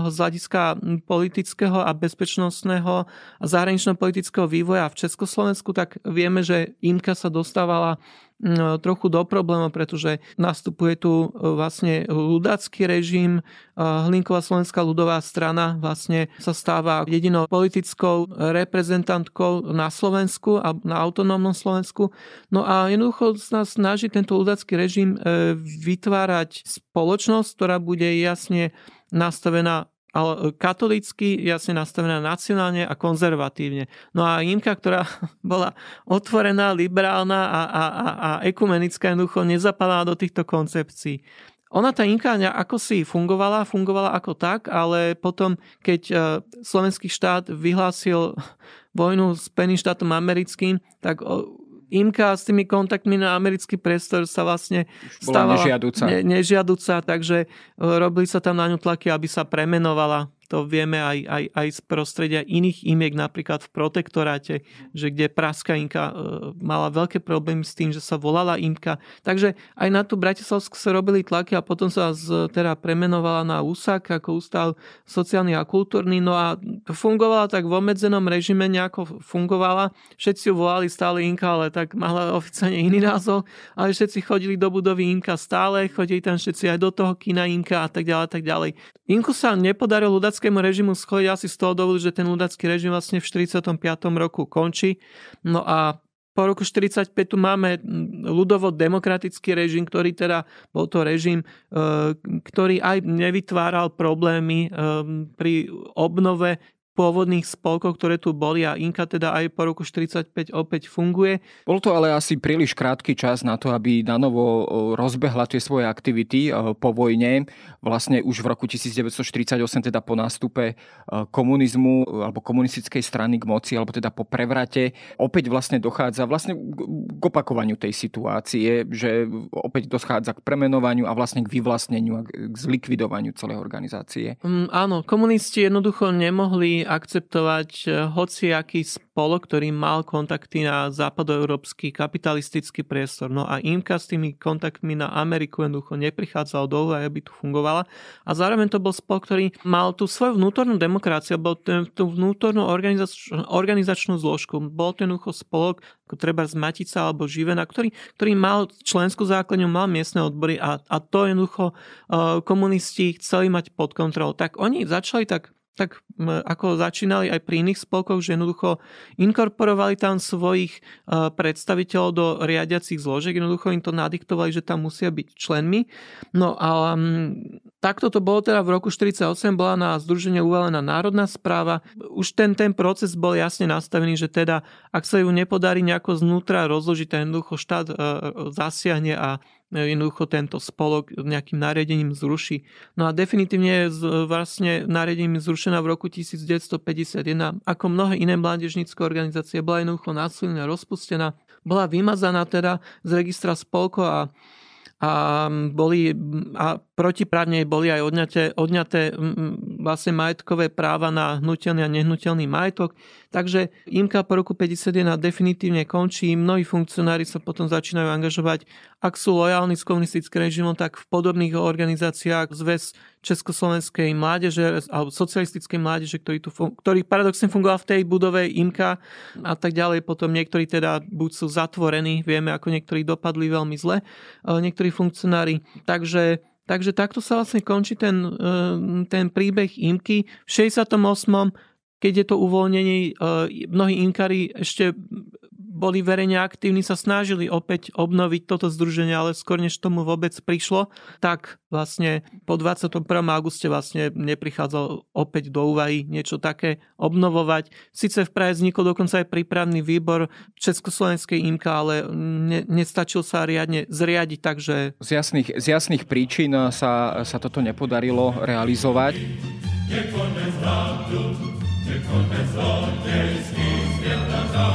z hľadiska politického a bezpečnostného a zahranično-politického vývoja v Československu, tak vieme, že Imka sa dostávala trochu do problémov, pretože nastupuje tu vlastne ľudácky režim. Hlinková slovenská ľudová strana vlastne sa stáva jedinou politickou reprezentantkou na Slovensku a na autonómnom Slovensku. No a jednoducho sa snaží tento ľudácky režim vytvárať spoločnosť, ktorá bude jasne nastavená ale katolícky, jasne nastavená nacionálne a konzervatívne. No a Imka, ktorá bola otvorená, liberálna a, a, a, a ekumenická, jednoducho nezapadala do týchto koncepcií. Ona, tá Imka, ako si fungovala, fungovala ako tak, ale potom, keď slovenský štát vyhlásil vojnu s Spojeným štátom americkým, tak Imka s tými kontaktmi na americký priestor sa vlastne stávala nežiaduca. Ne, nežiaduca, takže robili sa tam na ňu tlaky, aby sa premenovala. To vieme aj, aj, aj z prostredia iných imiek, napríklad v protektoráte, že kde praská Imka e, mala veľké problémy s tým, že sa volala Imka. Takže aj na tú Bratislavsku sa robili tlaky a potom sa z, teda premenovala na ú es á ká ako Ústav sociálny a kultúrny. No a fungovala tak v obmedzenom režime, nejako fungovala. Všetci ju volali stále Imka, ale tak mala oficiálne iný názov. Ale všetci chodili do budovy Imka stále, chodili tam všetci aj do toho kina Imka a tak ďalej, tak ďalej. Imku sa nepodarilo ľudácky režimu schodia asi z toho dôvodu, že ten ľudácky režim vlastne v štyridsiatom piatom roku končí. No a po roku štyridsaťpäť tu máme ľudovo-demokratický režim, ktorý teda bol to režim, ktorý aj nevytváral problémy pri obnove pôvodných spolkov, ktoré tu boli, a Imka teda aj po roku štyridsaťpäť opäť funguje. Bol to ale asi príliš krátky čas na to, aby nanovo rozbehla tie svoje aktivity po vojne. Vlastne už v roku devätnásť štyridsaťosem, teda po nástupe komunizmu alebo komunistickej strany k moci, alebo teda po prevrate, opäť vlastne dochádza vlastne k opakovaniu tej situácie, že opäť dochádza k premenovaniu a vlastne k vyvlastneniu a k zlikvidovaniu celej organizácie. Mm, áno, komunisti jednoducho nemohli akceptovať hociaký spolok, ktorý mal kontakty na západoeurópsky kapitalistický priestor. No a Imka s tými kontaktmi na Ameriku jednoducho neprichádzala do úvahy, aby tu fungovala. A zároveň to bol spolok, ktorý mal tú svoju vnútornú demokraciu, bol tú vnútornú organizač- organizačnú zložku. Bol to jednoducho spolok, ako treba z Matica alebo Živena, ktorý, ktorý mal členskú základňu, mal miestne odbory a, a to jednoducho komunisti chceli mať pod kontrolou. Tak oni začali tak tak ako začínali aj pri iných spolkoch, že jednoducho inkorporovali tam svojich predstaviteľov do riadiacich zložiek, jednoducho im to nadiktovali, že tam musia byť členmi. No a takto to bolo teda v roku štyridsaťosem, bola na združenie uvalená národná správa. Už ten, ten proces bol jasne nastavený, že teda ak sa ju nepodarí nejako znútra rozložiť, ten jednoducho štát zasiahne a jednoducho tento spolok nejakým nariadením zruší. No a definitívne je vlastne nariadením zrušená v roku devätnásť päťdesiatjeden. Ako mnohé iné mládežnícke organizácie bola jednoducho násilne rozpustená, bola vymazaná teda z registra spolkov a a, boli, a protiprávne boli aj odňaté, odňaté vlastne majetkové práva na hnuteľný a nehnuteľný majetok. Takže í em ká po roku päťdesiatjeden definitívne končí. Mnohí funkcionári sa potom začínajú angažovať, ak sú lojálni s komunistickým režimom, tak v podobných organizáciách Zväz československej mládeže alebo socialistickej mládeže, ktorý, tu fun- ktorý paradoxne fungoval v tej budove í em ká a tak ďalej. Potom niektorí teda buď sú zatvorení, vieme, ako niektorí dopadli veľmi zle, niektorí funkcionári. Takže, takže takto sa vlastne končí ten, ten príbeh í em ká. V šesťdesiatom ôsmom, keď je to uvoľnenie, mnohí í em kári ešte boli verejne aktívni, sa snažili opäť obnoviť toto združenie, ale skôr než tomu vôbec prišlo, tak vlastne po dvadsiatom prvom auguste vlastne neprichádzalo opäť do úvahy niečo také obnovovať. Sice v Prahe vznikol dokonca aj prípravný výbor Československej í em ká, ale ne, nestačil sa riadne zriadiť, takže... Z jasných, z jasných príčin sa, sa toto nepodarilo realizovať. Nekonec vládu, nekonec zlodejský svieta dá.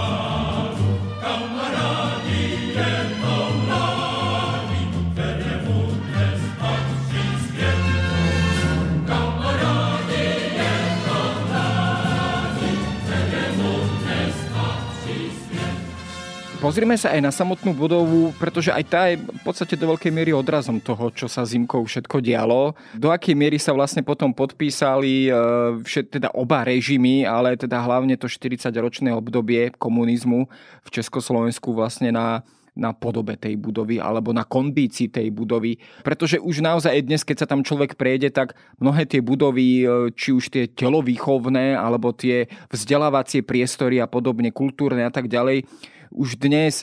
Pozrime sa aj na samotnú budovu, pretože aj tá je v podstate do veľkej miery odrazom toho, čo sa zimkou všetko dialo. Do akej miery sa vlastne potom podpísali všet, teda oba režimy, ale teda hlavne to štyridsaťročné obdobie komunizmu v Československu vlastne na... na podobe tej budovy alebo na kondícii tej budovy. Pretože už naozaj dnes, keď sa tam človek prejde, tak mnohé tie budovy, či už tie telovýchovné, alebo tie vzdelávacie priestory a podobne, kultúrne a tak ďalej, už dnes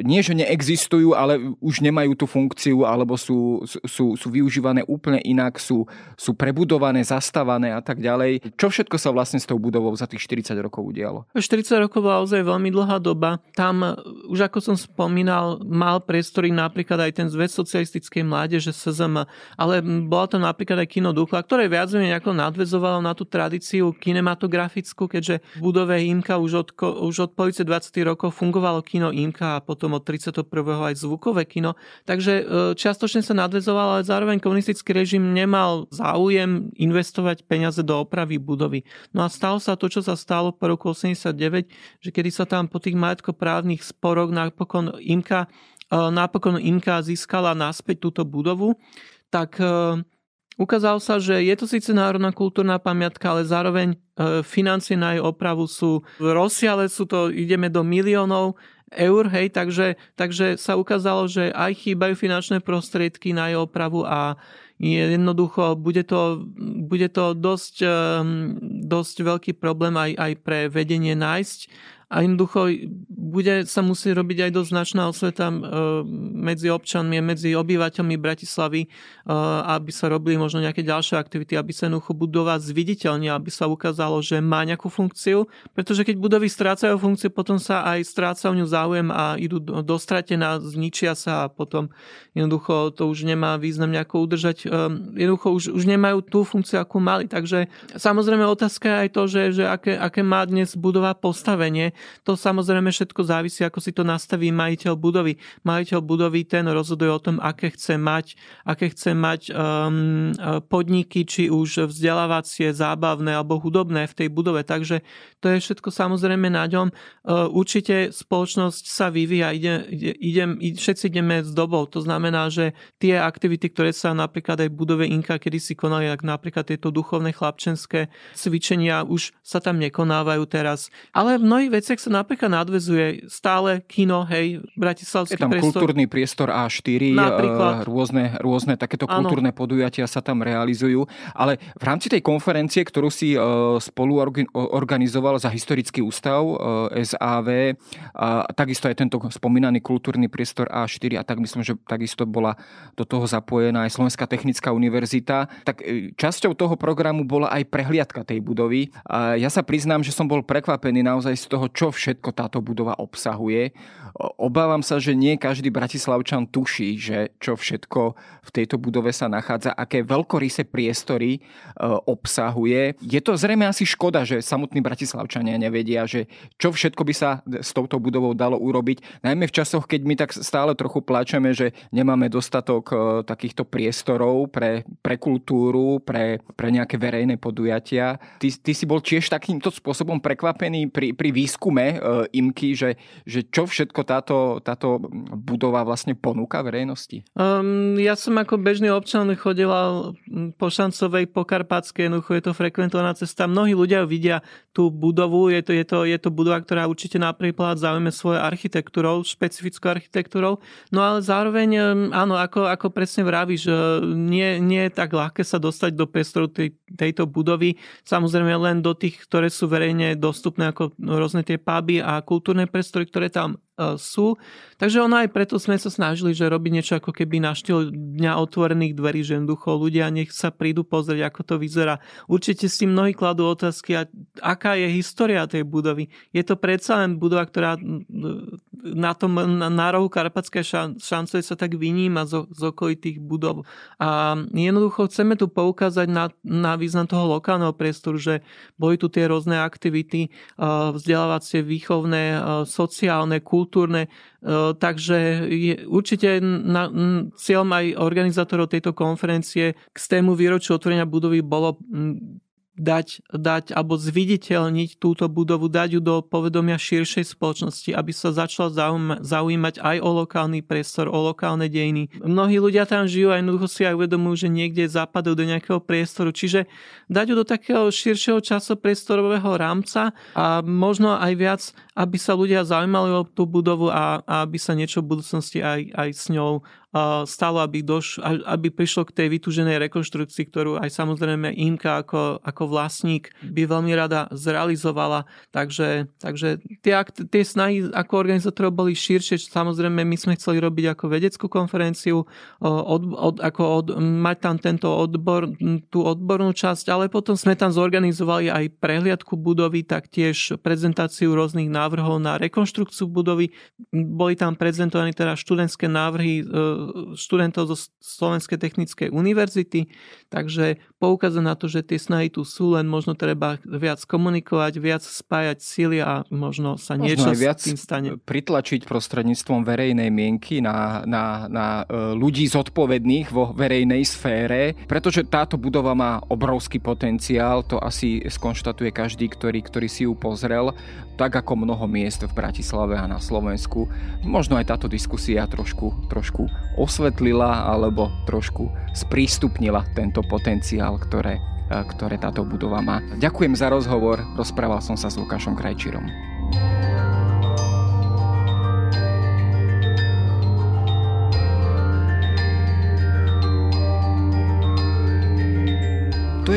nie, že neexistujú, ale už nemajú tú funkciu, alebo sú, sú, sú využívané úplne inak, sú, sú prebudované, zastávané a tak ďalej. Čo všetko sa vlastne s tou budovou za tých štyridsať rokov udialo? štyridsať rokov bola ozaj veľmi dlhá doba. Tam, už ako som spomínal, mal priestory napríklad aj ten Zväz socialistickej mládeže es zet em, ale bola tam napríklad aj kino Dukla, ktoré viac nejako nadväzovalo na tú tradíciu kinematografickú, keďže v budove í em ká už od, už od polovice dvadsiatych rokov fungovalo fungovalo kino í em ká a potom od tridsiateho prvého aj zvukové kino. Takže čiastočne sa nadväzoval, ale zároveň komunistický režim nemal záujem investovať peniaze do opravy budovy. No a stalo sa to, čo sa stalo po roku osemdesiatdeväť, že kedy sa tam po tých majetkoprávnych sporoch napokon í em ká, napokon í em ká získala naspäť túto budovu, tak ukázalo sa, že je to síce národná kultúrna pamiatka, ale zároveň financie na jej opravu sú rozsiaľe, sú to, ideme do miliónov eur, hej, takže, takže sa ukázalo, že aj chýbajú finančné prostriedky na jej opravu a jednoducho bude to, bude to dosť, dosť veľký problém aj, aj pre vedenie nájsť. A jednoducho bude, sa musí robiť aj dosť značná osveta medzi občanmi, medzi obyvateľmi Bratislavy, aby sa robili možno nejaké ďalšie aktivity, aby sa jednoducho budova zviditeľnila, aby sa ukázalo, že má nejakú funkciu, pretože keď budovy strácajú funkciu, potom sa aj stráca o ňu záujem a idú dostratená, zničia sa a potom jednoducho to už nemá význam nejako udržať. Jednoducho už, už nemajú tú funkciu, akú mali. Takže samozrejme otázka je aj to, že, že aké, aké má dnes budova postavenie. To samozrejme všetko závisí, ako si to nastaví majiteľ budovy. Majiteľ budovy ten rozhoduje o tom, aké chce mať, aké chce mať um, podniky, či už vzdelávacie, zábavné alebo hudobné v tej budove. Takže to je všetko samozrejme na ňom. Uh, určite spoločnosť sa vyvíja, ide, ide, idem, všetci ideme s dobou. To znamená, že tie aktivity, ktoré sa napríklad aj v budove í em ká kedysi konali, ako napríklad tieto duchovné chlapčenské cvičenia, už sa tam nekonávajú teraz. Ale mnohí veci sa napríklad nadväzuje stále kino, hej, bratislavský priestor. Je tam priestor, kultúrny priestor á štyri, napríklad. Rôzne, rôzne takéto ano. Kultúrne podujatia sa tam realizujú, ale v rámci tej konferencie, ktorú si spolu organizoval za Historický ústav es á vé, a takisto aj tento spomínaný kultúrny priestor á štyri a tak myslím, že takisto bola do toho zapojená aj Slovenská technická univerzita, tak časťou toho programu bola aj prehliadka tej budovy. Ja sa priznám, že som bol prekvapený naozaj z toho, čo všetko táto budova obsahuje. Obávam sa, že nie každý Bratislavčan tuší, že čo všetko v tejto budove sa nachádza, aké veľkorysé priestory obsahuje. Je to zrejme asi škoda, že samotní Bratislavčania nevedia, že čo všetko by sa s touto budovou dalo urobiť. Najmä v časoch, keď my tak stále trochu pláčeme, že nemáme dostatok takýchto priestorov pre, pre kultúru, pre, pre nejaké verejné podujatia. Ty, ty si bol tiež takýmto spôsobom prekvapený pri, pri výskume e, IMKY, že, že čo všetko táto, táto budova vlastne ponúka verejnosti? Um, ja som ako bežný občan chodila po Šancovej, po Karpatskej, jednoducho je to frekventovaná cesta. Mnohí ľudia vidia tú budovu, je to, je to, je to budova, ktorá určite napríklad zaujme svojou architektúrou, špecifickou architektúrou, no ale zároveň áno, ako, ako presne vravíš, nie, nie je tak ľahké sa dostať do priestoru tej, tejto budovy, samozrejme len do tých, ktoré sú verejne dostupné, ako rôzne tie puby a kultúrne priestory, ktoré tam sú. Takže ono aj preto sme sa snažili, že robiť niečo ako keby na štýl dňa otvorených dverí, že jednoducho ľudia nech sa prídu pozrieť, ako to vyzerá. Určite si mnohí kladú otázky, a aká je história tej budovy. Je to predsa len budova, ktorá na tom na rohu Karpatskej Šancovej sa tak vyníma z, z okolitých budov. A jednoducho chceme tu poukázať na, na význam toho lokálneho priestoru, že boli tu tie rôzne aktivity, vzdelávacie, výchovné, sociálne, kultúrne, kultúrne, takže určite na, cieľom aj organizátorov tejto konferencie k tému výročiu otvorenia budovy bolo dať, dať alebo zviditeľniť túto budovu, dať ju do povedomia širšej spoločnosti, aby sa začala zaujímať aj o lokálny priestor, o lokálne dejiny. Mnohí ľudia tam žijú a jednoducho si aj uvedomujú, že niekde zapadajú do nejakého priestoru, čiže dať ju do takého širšieho časopriestorového rámca a možno aj viac, aby sa ľudia zaujímali o tú budovu a, a aby sa niečo v budúcnosti aj, aj s ňou stalo, aby, doš, aby prišlo k tej vytúženej rekonštrukcii, ktorú aj samozrejme IMKA ako, ako vlastník by veľmi rada zrealizovala. Takže, takže tie, tie snahy ako organizátorov boli širšie. Samozrejme, my sme chceli robiť ako vedeckú konferenciu, od, od, ako od, mať tam tento odbor, tú odbornú časť, ale potom sme tam zorganizovali aj prehliadku budovy, taktiež prezentáciu rôznych návrhov na rekonštrukciu budovy. Boli tam prezentované teda študentské návrhy študentov zo Slovenskej technickej univerzity, takže poukazuje na to, že tie snahy tu sú, len možno treba viac komunikovať, viac spájať síly a možno sa niečo možno s tým stane. Pritlačiť prostredníctvom verejnej mienky na, na, na ľudí zodpovedných vo verejnej sfére, pretože táto budova má obrovský potenciál, to asi skonštatuje každý, ktorý, ktorý si ju pozrel, tak ako mnoho miest v Bratislave a na Slovensku. Možno aj táto diskusia trošku, trošku osvetlila alebo trošku sprístupnila tento potenciál, ktoré, ktoré táto budova má. Ďakujem za rozhovor, rozprával som sa s Lukášom Krajčírom. To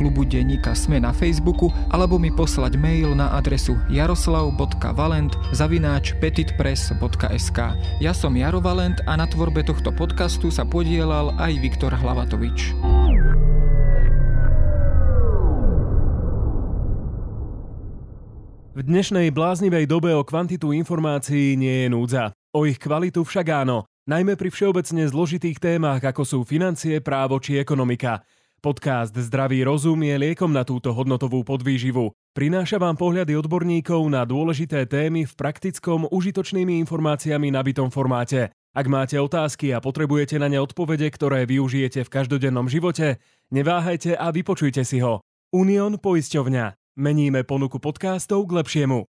klubu denníka es em e na Facebooku alebo mi poslať mail na adresu jaroslav bodka valent zavináč petitpress bodka es ká. Ja som Jaro Valent a na tvorbe tohto podcastu sa podielal aj Viktor Hlavatovič. V dnešnej bláznivej dobe o kvantitu informácií nie je núdza. O ich kvalitu však áno, najmä pri všeobecne zložitých témach, ako sú financie, právo či ekonomika. Podcast Zdravý rozum je liekom na túto hodnotovú podvýživu. Prináša vám pohľady odborníkov na dôležité témy v praktickom, užitočnými informáciami nabitom formáte. Ak máte otázky a potrebujete na ne odpovede, ktoré využijete v každodennom živote, neváhajte a vypočujte si ho. Union Poisťovňa. Meníme ponuku podcastov k lepšiemu.